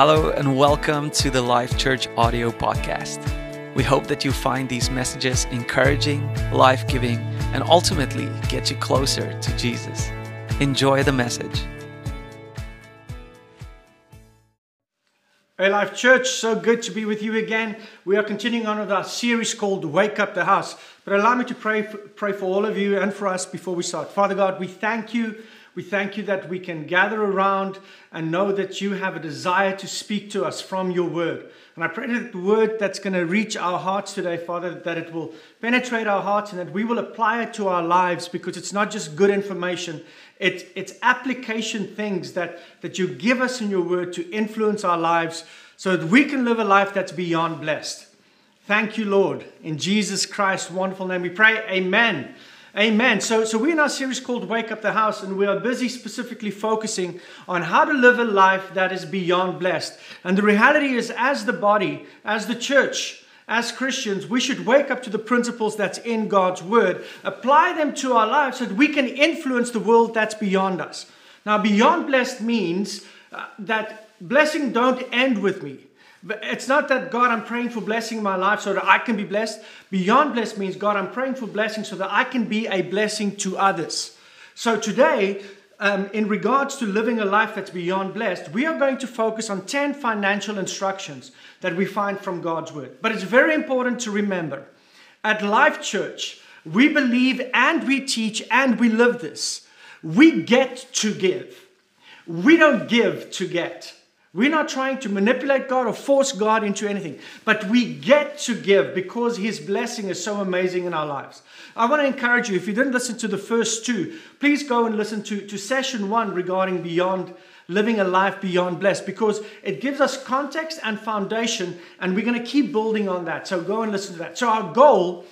Hello and welcome to the Life.Church audio podcast. We hope that you find these messages encouraging, life-giving, and ultimately get you closer to Jesus. Enjoy the message. Hey Life.Church, so good to be with you again. We are continuing on with our series called Wake Up the House. But allow me to pray for all of you and for us before we start. Father God, we thank you. We thank you that we can gather around and know that you have a desire to speak to us from your word. And I pray that the word that's going to reach our hearts today, Father, that it will penetrate our hearts and that we will apply it to our lives, because it's not just good information. It's application things that you give us in your word to influence our lives so that we can live a life that's beyond blessed. Thank you, Lord. In Jesus Christ's wonderful name we pray. Amen. Amen. So we're in our series called Wake Up the House, and we are busy specifically focusing on how to live a life that is beyond blessed. And the reality is, as the body, as the church, as Christians, we should wake up to the principles that's in God's word, apply them to our lives so that we can influence the world that's beyond us. Now, beyond blessed means that blessing don't end with me. But it's not that, God, I'm praying for blessing in my life so that I can be blessed. Beyond blessed means, God, I'm praying for blessing so that I can be a blessing to others. So today, in regards to living a life that's beyond blessed, we are going to focus on 10 financial instructions that we find from God's word. But it's very important to remember, at Life Church, we believe and we teach and we live this. We get to give. We don't give to get. We're not trying to manipulate God or force God into anything, but we get to give because His blessing is so amazing in our lives. I want to encourage you, if you didn't listen to the first two, please go and listen to session one regarding beyond living a life beyond blessed, because it gives us context and foundation, and we're going to keep building on that. So go and listen to that. So our goal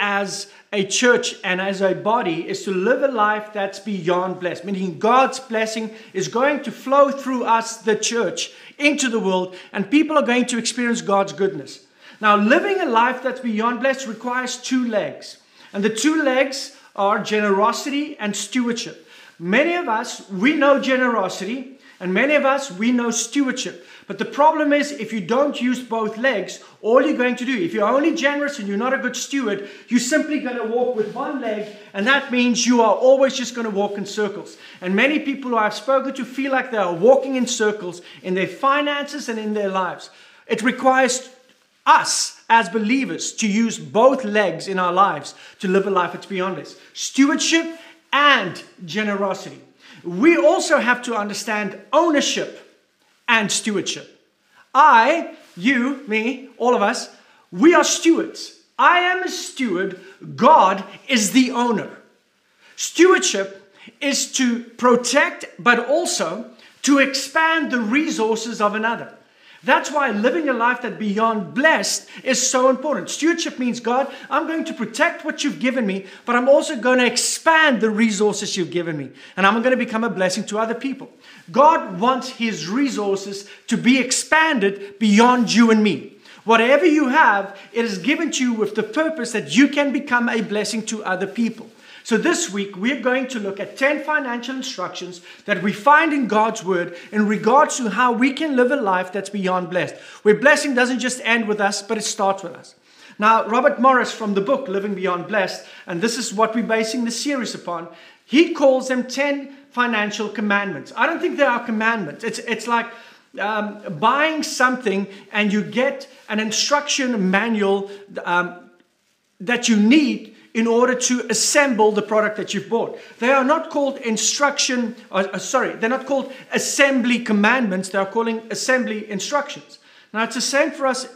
as a church and as a body is to live a life that's beyond blessed, meaning God's blessing is going to flow through us, the church, into the world, and people are going to experience God's goodness. Now, living a life that's beyond blessed requires two legs, and the two legs are generosity and stewardship. Many of us, we know generosity, and many of us, we know stewardship. But the problem is, if you don't use both legs, all you're going to do, if you're only generous and you're not a good steward, you're simply going to walk with one leg, and that means you are always just going to walk in circles. And many people who I've spoken to feel like they are walking in circles in their finances and in their lives. It requires us as believers to use both legs in our lives to live a life that's beyond this. Stewardship and generosity. We also have to understand ownership and stewardship. I, you, me, all of us, we are stewards. I am a steward. God is the owner. Stewardship is to protect, but also to expand the resources of another. That's why living a life that's beyond blessed is so important. Stewardship means, God, I'm going to protect what you've given me, but I'm also going to expand the resources you've given me, and I'm going to become a blessing to other people. God wants His resources to be expanded beyond you and me. Whatever you have, it is given to you with the purpose that you can become a blessing to other people. So this week, we're going to look at 10 financial instructions that we find in God's word in regards to how we can live a life that's beyond blessed, where blessing doesn't just end with us, but it starts with us. Now, Robert Morris, from the book Living Beyond Blessed, and this is what we're basing the series upon, he calls them 10 financial commandments. I don't think they are commandments. It's like buying something and you get an instruction manual that you need in order to assemble the product that you've bought. They are not called they're not called assembly commandments, they are calling assembly instructions. Now, it's the same for us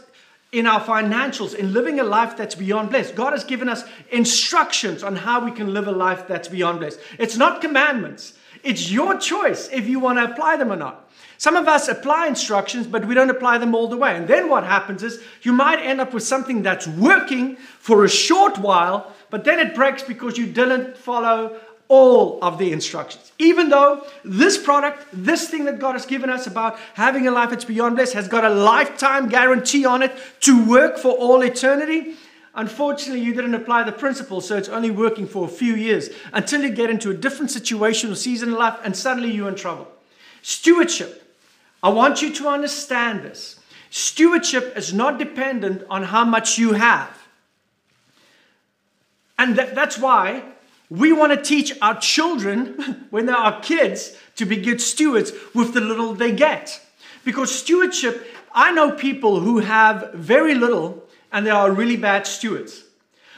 in our financials, in living a life that's beyond blessed. God has given us instructions on how we can live a life that's beyond blessed. It's not commandments. It's your choice if you want to apply them or not. Some of us apply instructions, but we don't apply them all the way. And then what happens is you might end up with something that's working for a short while, but then it breaks because you didn't follow all of the instructions. Even though this product, this thing that God has given us about having a life that's beyond blessed, has got a lifetime guarantee on it to work for all eternity, unfortunately, you didn't apply the principle, so it's only working for a few years until you get into a different situation or season in life, and suddenly you're in trouble. Stewardship. I want you to understand this. Stewardship is not dependent on how much you have. And that's why we want to teach our children, when they are kids, to be good stewards with the little they get. Because stewardship, I know people who have very little and they are really bad stewards.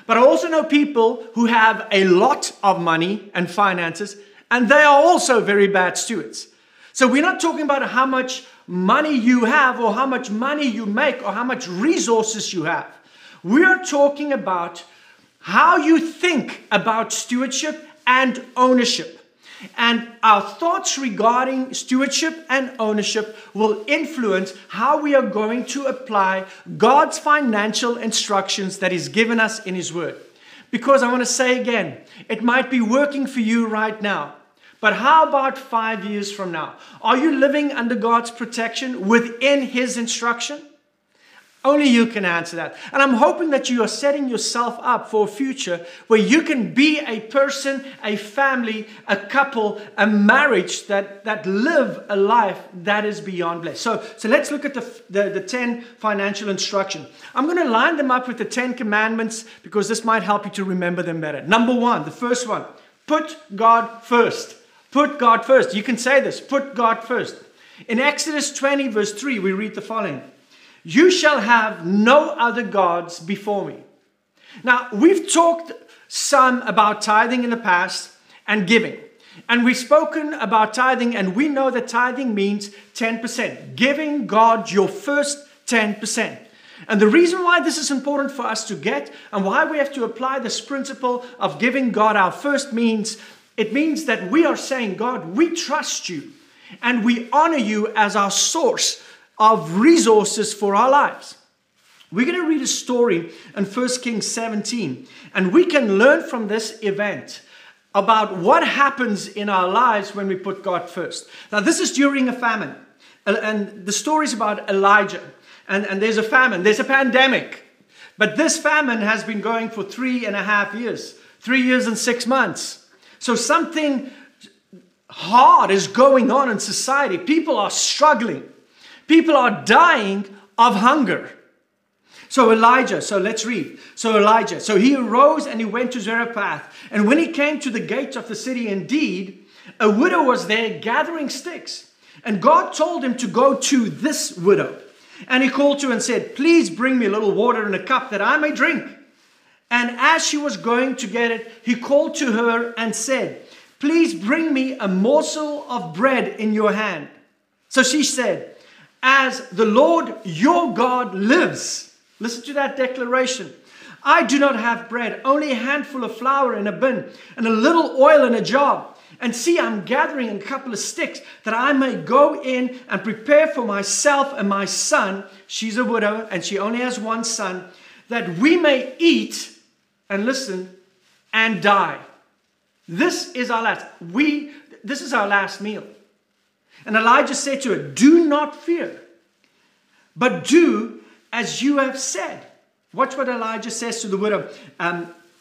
But I also know people who have a lot of money and finances, and they are also very bad stewards. So we're not talking about how much money you have or how much money you make or how much resources you have. We are talking about how you think about stewardship and ownership. And our thoughts regarding stewardship and ownership will influence how we are going to apply God's financial instructions that He's given us in His Word. Because I want to say again, it might be working for you right now, but how about 5 years from now? Are you living under God's protection within His instruction? Only you can answer that. And I'm hoping that you are setting yourself up for a future where you can be a person, a family, a couple, a marriage that live a life that is beyond blessed. So let's look at the 10 financial instructions. I'm going to line them up with the 10 commandments because this might help you to remember them better. Number one, the first one, put God first. Put God first. You can say this, put God first. In Exodus 20 verse 3, we read the following. You shall have no other gods before me. Now, we've talked some about tithing in the past and giving. And we've spoken about tithing, and we know that tithing means 10%. Giving God your first 10%. And the reason why this is important for us to get and why we have to apply this principle of giving God our first means, it means that we are saying, God, we trust you and we honor you as our source of resources for our lives. We're going to read a story in 1 Kings 17, and we can learn from this event about what happens in our lives when we put God first. Now, this is during a famine, and the story is about Elijah, and there's a famine, there's a pandemic, but this famine has been going for 3.5 years, 3 years and 6 months. So something hard is going on in society. People are struggling. People are dying of hunger. So Elijah, so he arose and he went to Zarephath. And when he came to the gates of the city, indeed, a widow was there gathering sticks. And God told him to go to this widow. And he called to her and said, please bring me a little water in a cup that I may drink. And as she was going to get it, he called to her and said, please bring me a morsel of bread in your hand. So she said, as the Lord your God lives. Listen to that declaration. I do not have bread, only a handful of flour in a bin and a little oil in a jar. And see, I'm gathering a couple of sticks that I may go in and prepare for myself and my son. She's a widow and she only has one son, that we may eat and listen and die. This is our last meal. And Elijah said to her, do not fear, but do as you have said. Watch what Elijah says to the widow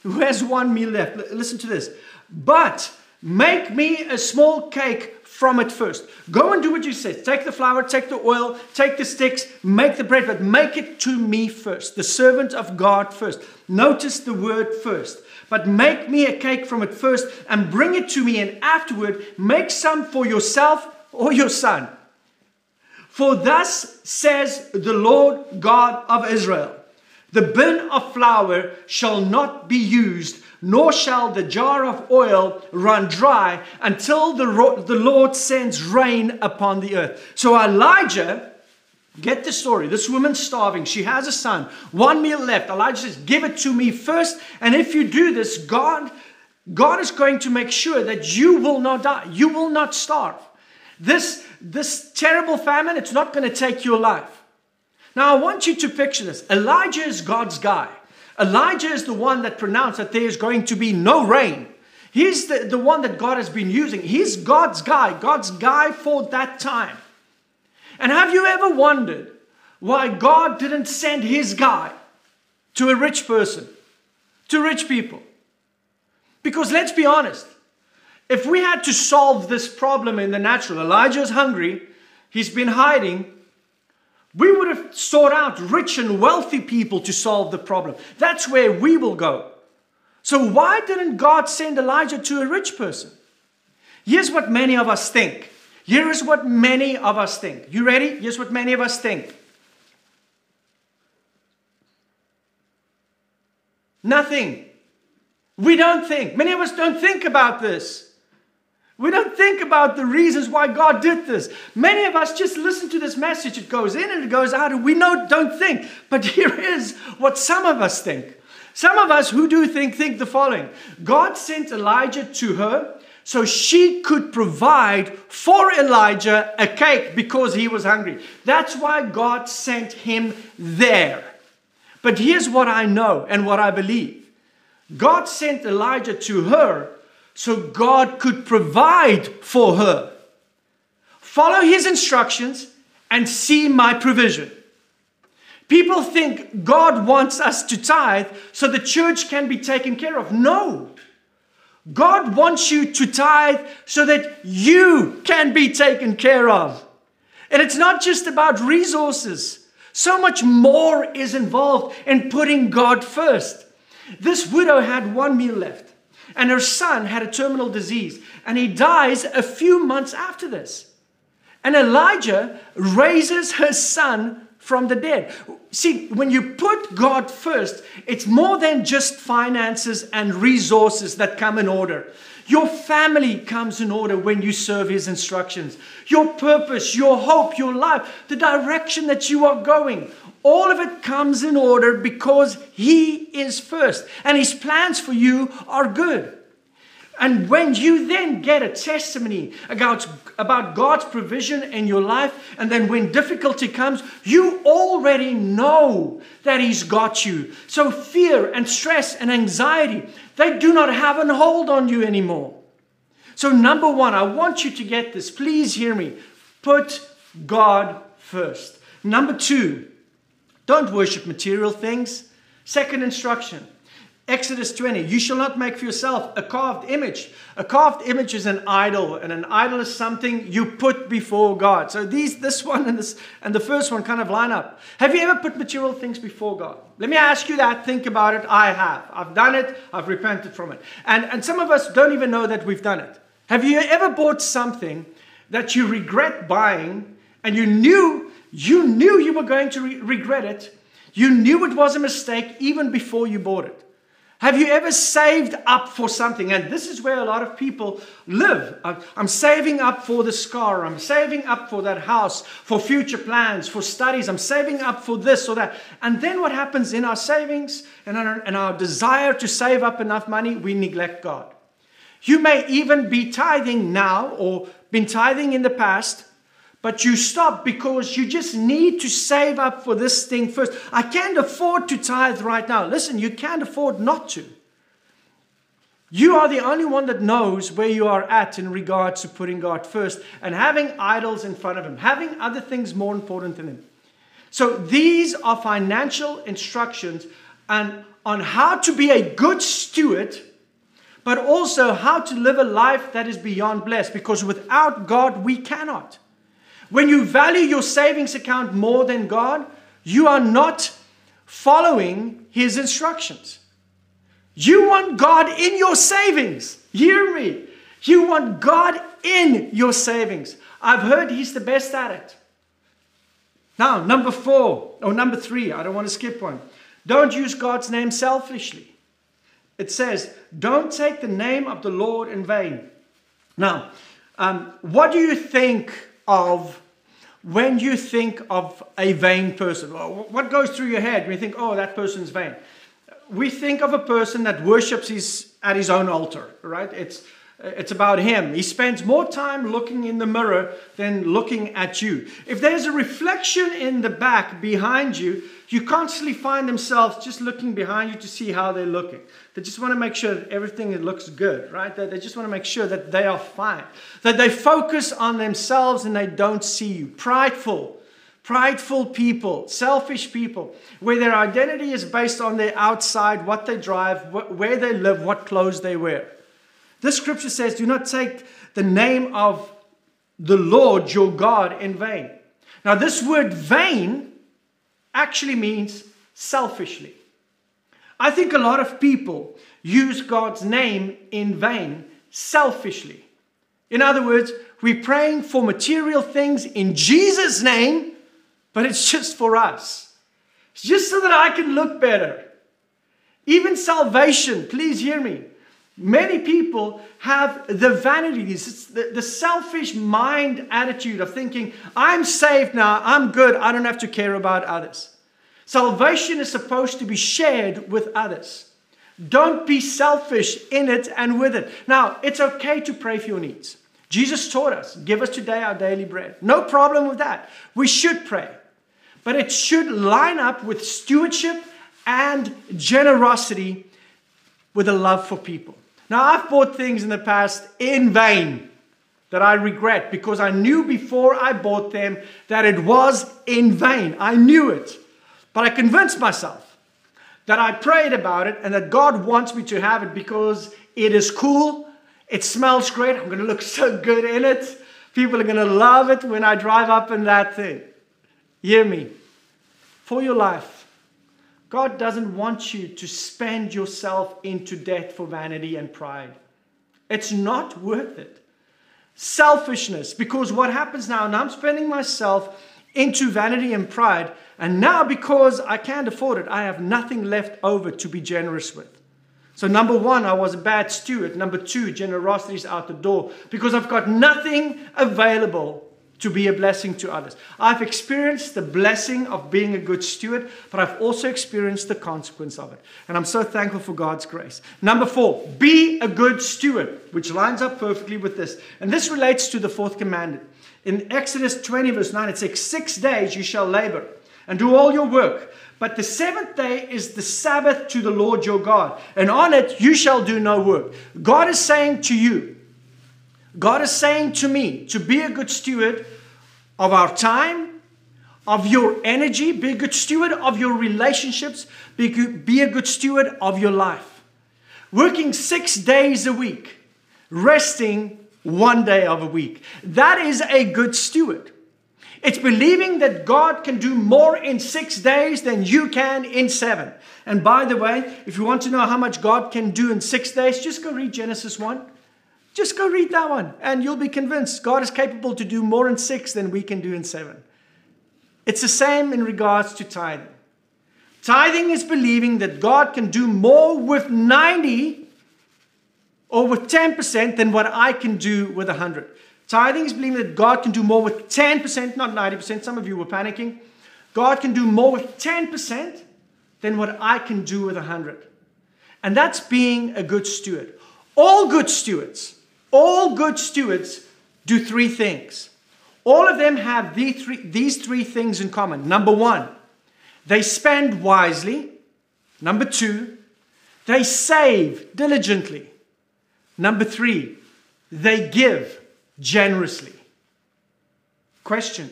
who has one meal left. Listen to this. But make me a small cake from it first. Go and do what you said. Take the flour, take the oil, take the sticks, make the bread, but make it to me first. The servant of God first. Notice the word first. But make me a cake from it first and bring it to me, and afterward make some for yourself or your son. For thus says the Lord God of Israel, the bin of flour shall not be used, nor shall the jar of oil run dry until the Lord sends rain upon the earth. So Elijah, get the story, this woman's starving, she has a son, one meal left. Elijah says, give it to me first, and if you do this, God is going to make sure that you will not die, you will not starve. This terrible famine, it's not going to take your life. Now, I want you to picture this. Elijah is God's guy. Elijah is the one that pronounced that there is going to be no rain. He's the one that God has been using. He's God's guy for that time. And have you ever wondered why God didn't send his guy to a rich person, to rich people? Because let's be honest. If we had to solve this problem in the natural, Elijah's hungry, he's been hiding. We would have sought out rich and wealthy people to solve the problem. That's where we will go. So why didn't God send Elijah to a rich person? Here's what many of us think. Here is what many of us think. You ready? Here's what many of us think. Nothing. We don't think. Many of us don't think about this. We don't think about the reasons why God did this. Many of us just listen to this message. It goes in and it goes out, and we don't think. But here is what some of us think. Some of us who do think the following. God sent Elijah to her so she could provide for Elijah a cake because he was hungry. That's why God sent him there. But here's what I know and what I believe. God sent Elijah to her so God could provide for her. Follow his instructions and see my provision. People think God wants us to tithe so the church can be taken care of. No. God wants you to tithe so that you can be taken care of. And it's not just about resources. So much more is involved in putting God first. This widow had one meal left. And her son had a terminal disease, and he dies a few months after this. And Elijah raises her son from the dead. See, when you put God first, it's more than just finances and resources that come in order. Your family comes in order when you serve his instructions. Your purpose, your hope, your life, the direction that you are going. All of it comes in order because he is first. And his plans for you are good. And when you then get a testimony about God's provision in your life, and then when difficulty comes, you already know that he's got you. So fear and stress and anxiety, they do not have a hold on you anymore. So number one, I want you to get this. Please hear me. Put God first. Number two, don't worship material things. Second instruction. Exodus 20, you shall not make for yourself a carved image. A carved image is an idol, and an idol is something you put before God. So this one and the first one kind of line up. Have you ever put material things before God? Let me ask you that. Think about it. I have. I've done it. I've repented from it. And some of us don't even know that we've done it. Have you ever bought something that you regret buying, and you knew you were going to regret it? You knew it was a mistake even before you bought it. Have you ever saved up for something? And this is where a lot of people live. I'm saving up for this car. I'm saving up for that house, for future plans, for studies. I'm saving up for this or that. And then what happens in our savings and our desire to save up enough money, we neglect God. You may even be tithing now or been tithing in the past, but you stop because you just need to save up for this thing first. I can't afford to tithe right now. Listen, you can't afford not to. You are the only one that knows where you are at in regards to putting God first and having idols in front of him, having other things more important than him. So these are financial instructions on how to be a good steward, but also how to live a life that is beyond blessed, because without God, we cannot. When you value your savings account more than God, you are not following his instructions. You want God in your savings. Hear me. You want God in your savings. I've heard he's the best at it. Now, number three, I don't want to skip one. Don't use God's name selfishly. It says, don't take the name of the Lord in vain. Now, what do you think of when you think of a vain person? What goes through your head when you think, oh, that person's vain? We think of a person that worships at his own altar, right? It's about him. He spends more time looking in the mirror than looking at you. If there's a reflection in the back behind you, you constantly find themselves just looking behind you to see how they're looking. They just want to make sure that everything looks good, right? They just want to make sure that they are fine. That they focus on themselves and they don't see you. Prideful people, selfish people, where their identity is based on their outside, what they drive, where they live, what clothes they wear. This scripture says, do not take the name of the Lord your God in vain. Now this word vain actually means selfishly. I think a lot of people use God's name in vain, selfishly. In other words, we're praying for material things in Jesus' name, but it's just for us. It's just so that I can look better. Even salvation, please hear me. Many people have the vanity, the selfish mind attitude of thinking, I'm saved now, I'm good, I don't have to care about others. Salvation is supposed to be shared with others. Don't be selfish in it and with it. Now, it's okay to pray for your needs. Jesus taught us, give us today our daily bread. No problem with that. We should pray. But it should line up with stewardship and generosity with a love for people. Now, I've bought things in the past in vain that I regret because I knew before I bought them that it was in vain. I knew it. But I convinced myself that I prayed about it and that God wants me to have it because it is cool. It smells great. I'm going to look so good in it. People are going to love it when I drive up in that thing. Hear me. For your life, God doesn't want you to spend yourself into debt for vanity and pride. It's not worth it. Selfishness, because what happens now, and I'm spending myself into vanity and pride, and now because I can't afford it, I have nothing left over to be generous with. So number one, I was a bad steward. Number two, generosity is out the door because I've got nothing available to be a blessing to others. I've experienced the blessing of being a good steward, but I've also experienced the consequence of it. And I'm so thankful for God's grace. Number four, be a good steward, which lines up perfectly with this. And this relates to the fourth commandment. In Exodus 20 verse 9, it says, 6 days you shall labor and do all your work. But the seventh day is the Sabbath to the Lord your God. And on it you shall do no work. God is saying to you, God is saying to me, to be a good steward of our time, of your energy. Be a good steward of your relationships. Be a good steward of your life. Working 6 days a week. Resting 1 day of a week. That is a good steward. It's believing that God can do more in 6 days than you can in 7. And by the way, if you want to know how much God can do in 6 days, just go read Genesis 1. Just go read that one and you'll be convinced God is capable to do more in 6 than we can do in 7. It's the same in regards to tithing. Tithing is believing that God can do more with 90 or with 10% than what I can do with 100. Tithing is believing that God can do more with 10%, not 90%. Some of you were panicking. God can do more with 10% than what I can do with 100. And that's being a good steward. All good stewards do three things. All of them have these three things in common. Number one, they spend wisely. Number two, they save diligently. Number three, they give generously. Question,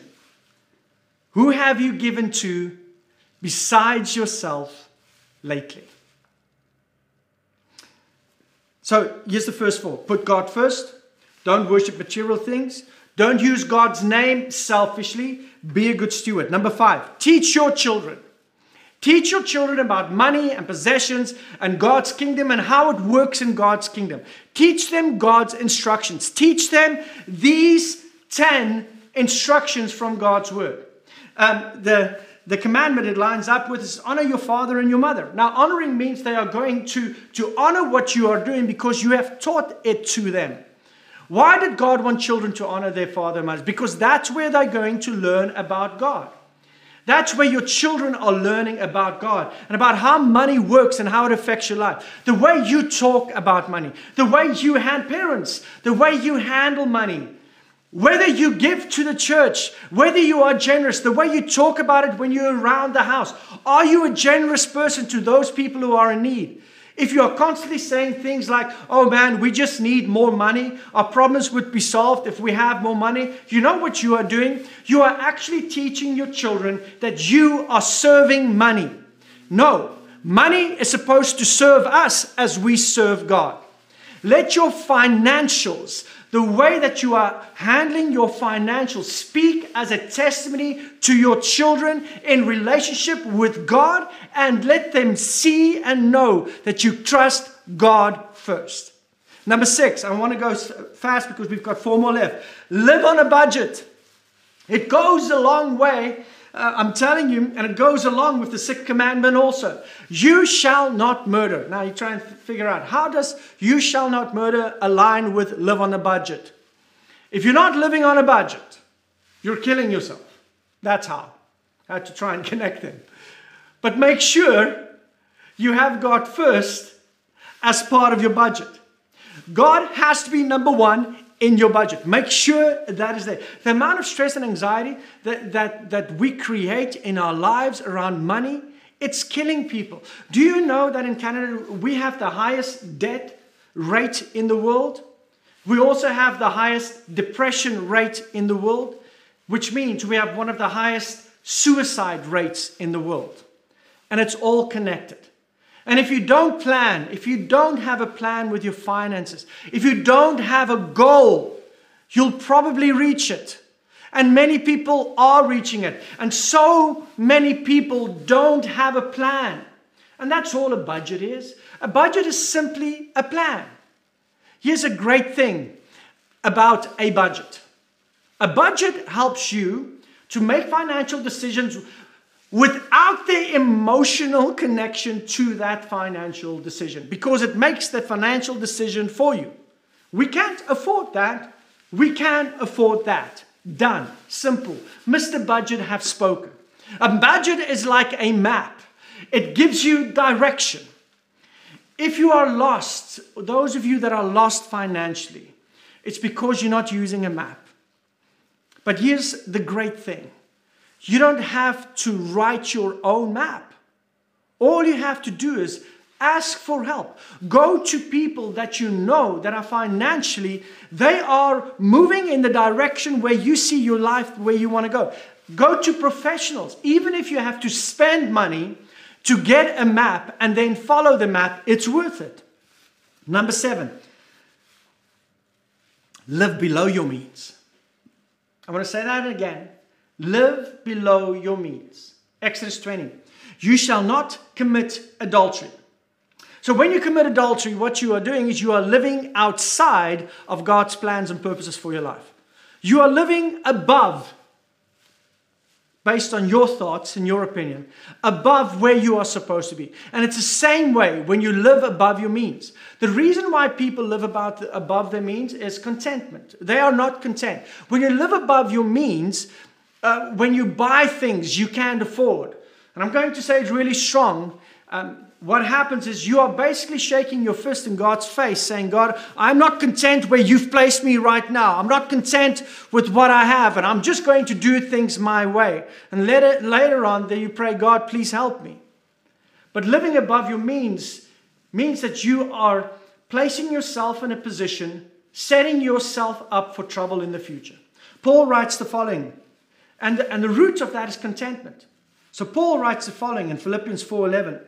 who have you given to besides yourself lately? So here's the first four. Put God first. Don't worship material things. Don't use God's name selfishly. Be a good steward. Number five, teach your children. Teach your children about money and possessions and God's kingdom and how it works in God's kingdom. Teach them God's instructions. Teach them these 10 instructions from God's word. The commandment it lines up with is honor your father and your mother. Now, honoring means they are going to honor what you are doing because you have taught it to them. Why did God want children to honor their father and mother? Because that's where they're going to learn about God. That's where your children are learning about God and about how money works and how it affects your life. The way you talk about money, the way you handle parents, the way you handle money, whether you give to the church, whether you are generous, the way you talk about it when you're around the house. Are you a generous person to those people who are in need? If you are constantly saying things like, oh man, we just need more money. Our problems would be solved if we have more money. You know what you are doing? You are actually teaching your children that you are serving money. No, money is supposed to serve us as we serve God. Let your financials, The way that you are handling your financials, speak as a testimony to your children in relationship with God, and let them see and know that you trust God first. Number 6, I want to go fast because we've got 4 more left. Live on a budget. It goes a long way, I'm telling you, and it goes along with the 6th commandment also. You shall not murder. Now you try and figure out, how does you shall not murder align with live on a budget? If you're not living on a budget, you're killing yourself. That's how. I had to try and connect them. But make sure you have God first as part of your budget. God has to be number one in your budget. Make sure that is there. The amount of stress and anxiety that we create in our lives around money, it's killing people. Do you know that in Canada, we have the highest debt rate in the world? We also have the highest depression rate in the world, which means we have one of the highest suicide rates in the world. And it's all connected. And if you don't plan, if you don't have a plan with your finances, if you don't have a goal, you'll probably reach it. And many people are reaching it. And so many people don't have a plan. And that's all a budget is. A budget is simply a plan. Here's a great thing about a budget. A budget helps you to make financial decisions without the emotional connection to that financial decision, because it makes the financial decision for you. We can't afford that. We can afford that. Done. Simple. Mr. Budget have spoken. A budget is like a map. It gives you direction. If you are lost, those of you that are lost financially, it's because you're not using a map. But here's the great thing. You don't have to write your own map. All you have to do is ask for help. Go to people that you know that are financially, they are moving in the direction where you see your life, where you want to go. Go to professionals. Even if you have to spend money to get a map and then follow the map, it's worth it. Number 7, live below your means. I want to say that again. Live below your means. Exodus 20. You shall not commit adultery. So when you commit adultery, what you are doing is you are living outside of God's plans and purposes for your life. You are living above, based on your thoughts and your opinion, above where you are supposed to be. And it's the same way when you live above your means. The reason why people live above their means is contentment. They are not content. When you live above your means, when you buy things you can't afford, and I'm going to say it really strong, what happens is you are basically shaking your fist in God's face, saying, God, I'm not content where you've placed me right now. I'm not content with what I have, and I'm just going to do things my way. And later on, there you pray, God, please help me. But living above your means means that you are placing yourself in a position, setting yourself up for trouble in the future. Paul writes the following. And the root of that is contentment. So Paul writes the following in Philippians 4:11.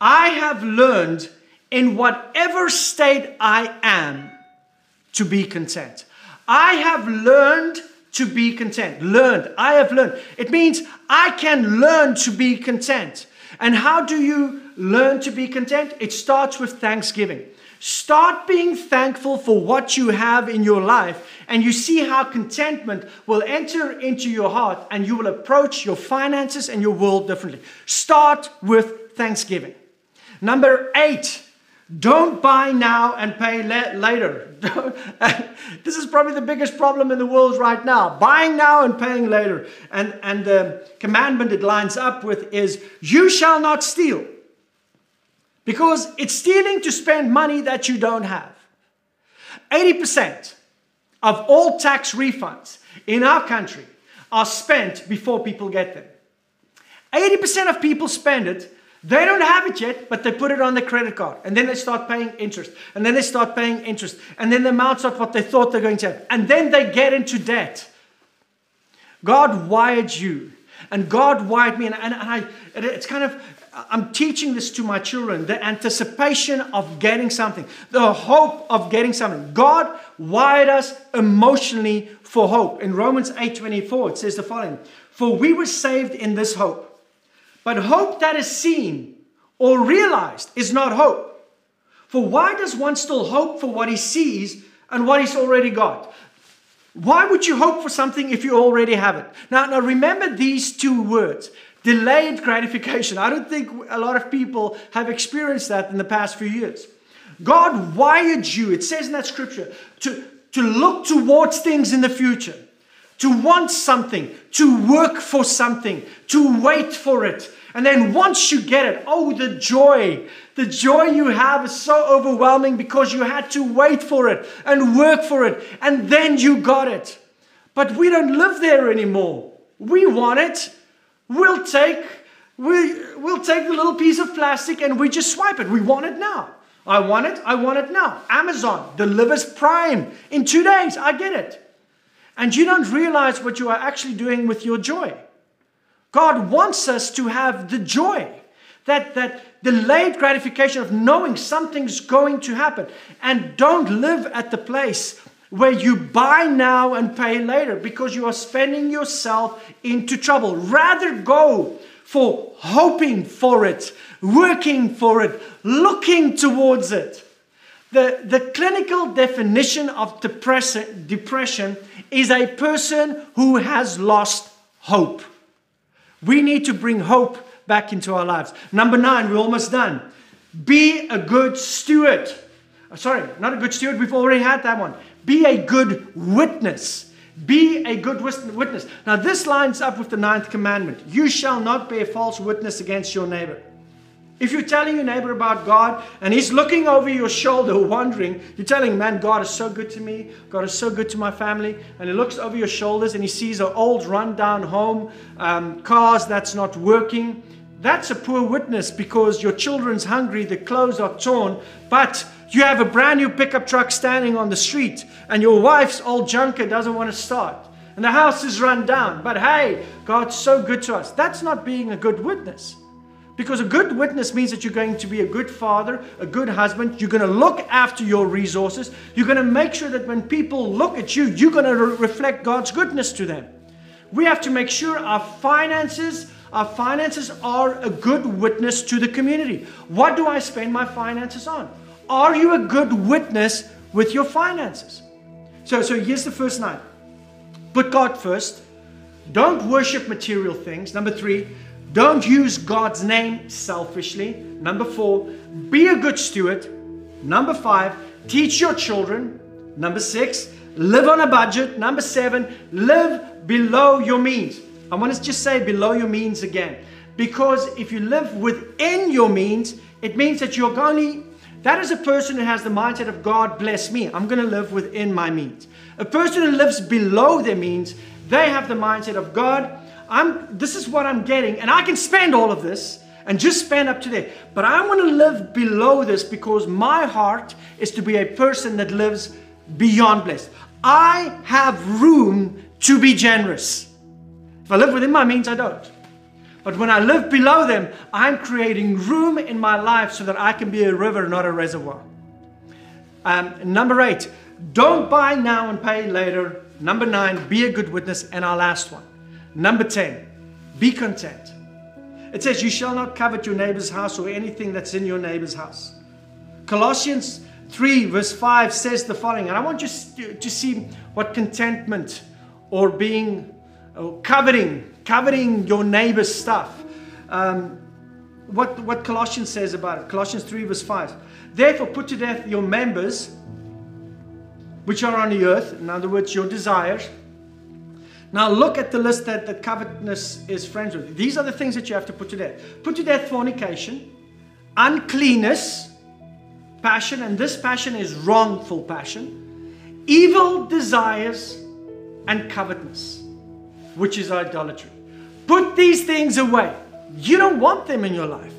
I have learned in whatever state I am to be content. I have learned to be content. Learned. I have learned. It means I can learn to be content. And how do you learn to be content? It starts with thanksgiving. Start being thankful for what you have in your life, and you see how contentment will enter into your heart, and you will approach your finances and your world differently. Start with thanksgiving. Number 8, don't buy now and pay later. This is probably the biggest problem in the world right now. Buying now and paying later. And the commandment it lines up with is, you shall not steal. Because it's stealing to spend money that you don't have. 80% of all tax refunds in our country are spent before people get them. 80% of people spend it. They don't have it yet, but they put it on their credit card. And then they start paying interest. And then they start paying interest. And then the amount's not what they thought they're going to have. And then they get into debt. God wired you. And God wired me. And it's kind of... I'm teaching this to my children, the anticipation of getting something, the hope of getting something. God wired us emotionally for hope. In Romans 8:24, it says the following: "For we were saved in this hope. But hope that is seen or realized is not hope. For why does one still hope for what he sees and what he's already got?" Why would you hope for something if you already have it? Now remember these two words: delayed gratification. I don't think a lot of people have experienced that in the past few years. God wired you, it says in that scripture, to look towards things in the future, to want something, to work for something, to wait for it. And then once you get it, oh, the joy you have is so overwhelming because you had to wait for it and work for it, and then you got it. But we don't live there anymore. We want it. We'll take the little piece of plastic and we just swipe it. We want it now. I want it now. Amazon delivers Prime in 2 days. I get it. And you don't realize what you are actually doing with your joy. God wants us to have the joy, that delayed gratification of knowing something's going to happen. And don't live at the place where you buy now and pay later, because you are spending yourself into trouble. Rather go for hoping for it, working for it, looking towards it. The clinical definition of depression is a person who has lost hope. We need to bring hope back into our lives. Number 9, we're almost done. Be a good steward. Sorry, not a good steward. We've already had that one. Be a good witness. Be a good witness. Now this lines up with the 9th commandment. You shall not bear false witness against your neighbor. If you're telling your neighbor about God and he's looking over your shoulder wondering, you're telling him, man, God is so good to me. God is so good to my family. And he looks over your shoulders and he sees an old run-down home, cars that's not working. That's a poor witness, because your children's hungry, the clothes are torn, but you have a brand new pickup truck standing on the street and your wife's old junker doesn't want to start. And the house is run down, but hey, God's so good to us. That's not being a good witness. Because a good witness means that you're going to be a good father, a good husband. You're going to look after your resources. You're going to make sure that when people look at you, you're going to reflect God's goodness to them. We have to make sure our finances are a good witness to the community. What do I spend my finances on? Are you a good witness with your finances? So here's the first 9. Put God first. Don't worship material things. Number 3. Don't use God's name selfishly. Number 4, be a good steward. Number 5, teach your children. Number 6, live on a budget. Number 7, live below your means. I want to just say below your means again, because if you live within your means, it means that you're going to, that is a person who has the mindset of God bless me. I'm going to live within my means. A person who lives below their means, they have the mindset of God, this is what I'm getting, and I can spend all of this and just spend up to there. But I want to live below this, because my heart is to be a person that lives beyond blessed. I have room to be generous. If I live within my means, I don't. But when I live below them, I'm creating room in my life so that I can be a river, not a reservoir. Number 8, don't buy now and pay later. Number 9, be a good witness. And our last one. Number 10, be content. It says, you shall not covet your neighbor's house or anything that's in your neighbor's house. Colossians 3 verse 5 says the following, and I want you to see what contentment or coveting your neighbor's stuff, what Colossians says about it. Colossians 3 verse 5, therefore put to death your members which are on the earth, in other words, your desires. Now look at the list that covetousness is friends with. These are the things that you have to put to death. Put to death fornication, uncleanness, passion, and this passion is wrongful passion, evil desires, and covetousness, which is idolatry. Put these things away. You don't want them in your life.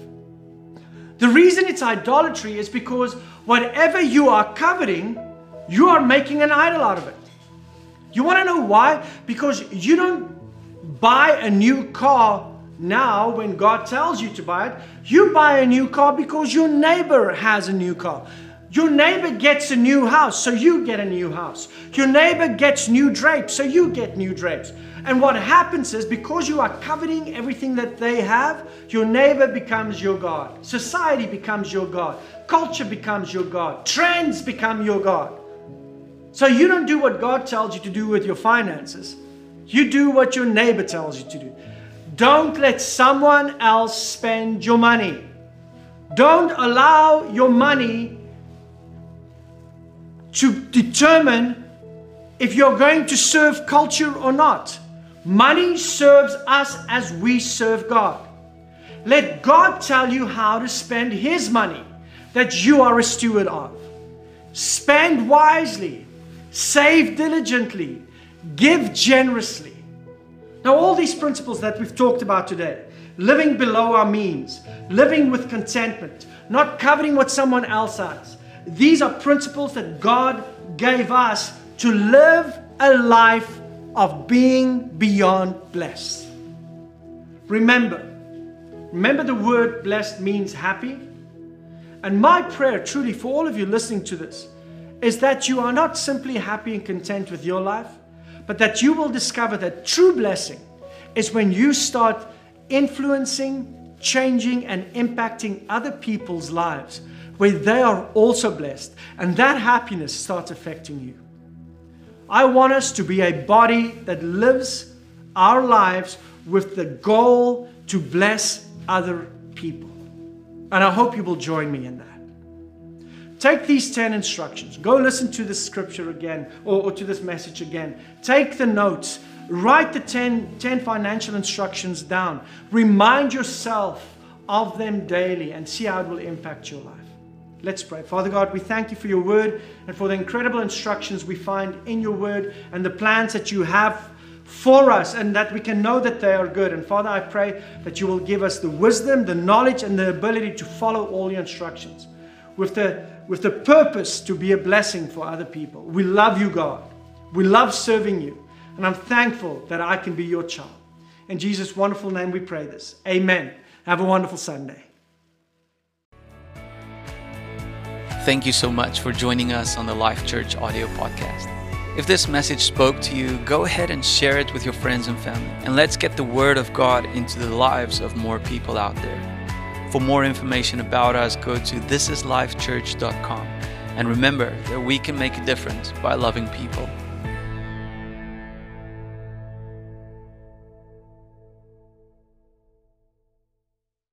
The reason it's idolatry is because whatever you are coveting, you are making an idol out of it. You want to know why? Because you don't buy a new car Now, when God tells you to buy it, you buy a new car because your neighbor has a new car. Your neighbor gets a new house, so you get a new house. Your neighbor gets new drapes, so you get new drapes. And what happens is, because you are coveting everything that they have, your neighbor becomes your God. Society becomes your God. Culture becomes your God. Trends become your God. So you don't do what God tells you to do with your finances. You do what your neighbor tells you to do. Don't let someone else spend your money. Don't allow your money to determine if you're going to serve culture or not. Money serves us as we serve God. Let God tell you how to spend His money that you are a steward of. Spend wisely, save diligently, give generously. Now, all these principles that we've talked about today, living below our means, living with contentment, not coveting what someone else has, these are principles that God gave us to live a life of being beyond blessed. Remember the word blessed means happy. And my prayer truly for all of you listening to this is that you are not simply happy and content with your life, but that you will discover that true blessing is when you start influencing, changing, and impacting other people's lives, where they are also blessed, and that happiness starts affecting you. I want us to be a body that lives our lives with the goal to bless other people. And I hope you will join me in that. Take these 10 instructions. Go listen to this scripture again, or to this message again. Take the notes. Write the 10 financial instructions down. Remind yourself of them daily and see how it will impact your life. Let's pray. Father God, we thank you for your word and for the incredible instructions we find in your word and the plans that you have for us, and that we can know that they are good. And Father, I pray that you will give us the wisdom, the knowledge, and the ability to follow all your instructions with the purpose to be a blessing for other people. We love you, God. We love serving you. And I'm thankful that I can be your child. In Jesus' wonderful name we pray this. Amen. Have a wonderful Sunday. Thank you so much for joining us on the Life Church audio podcast. If this message spoke to you, go ahead and share it with your friends and family. And let's get the word of God into the lives of more people out there. For more information about us, go to thisislifechurch.com. And remember that we can make a difference by loving people.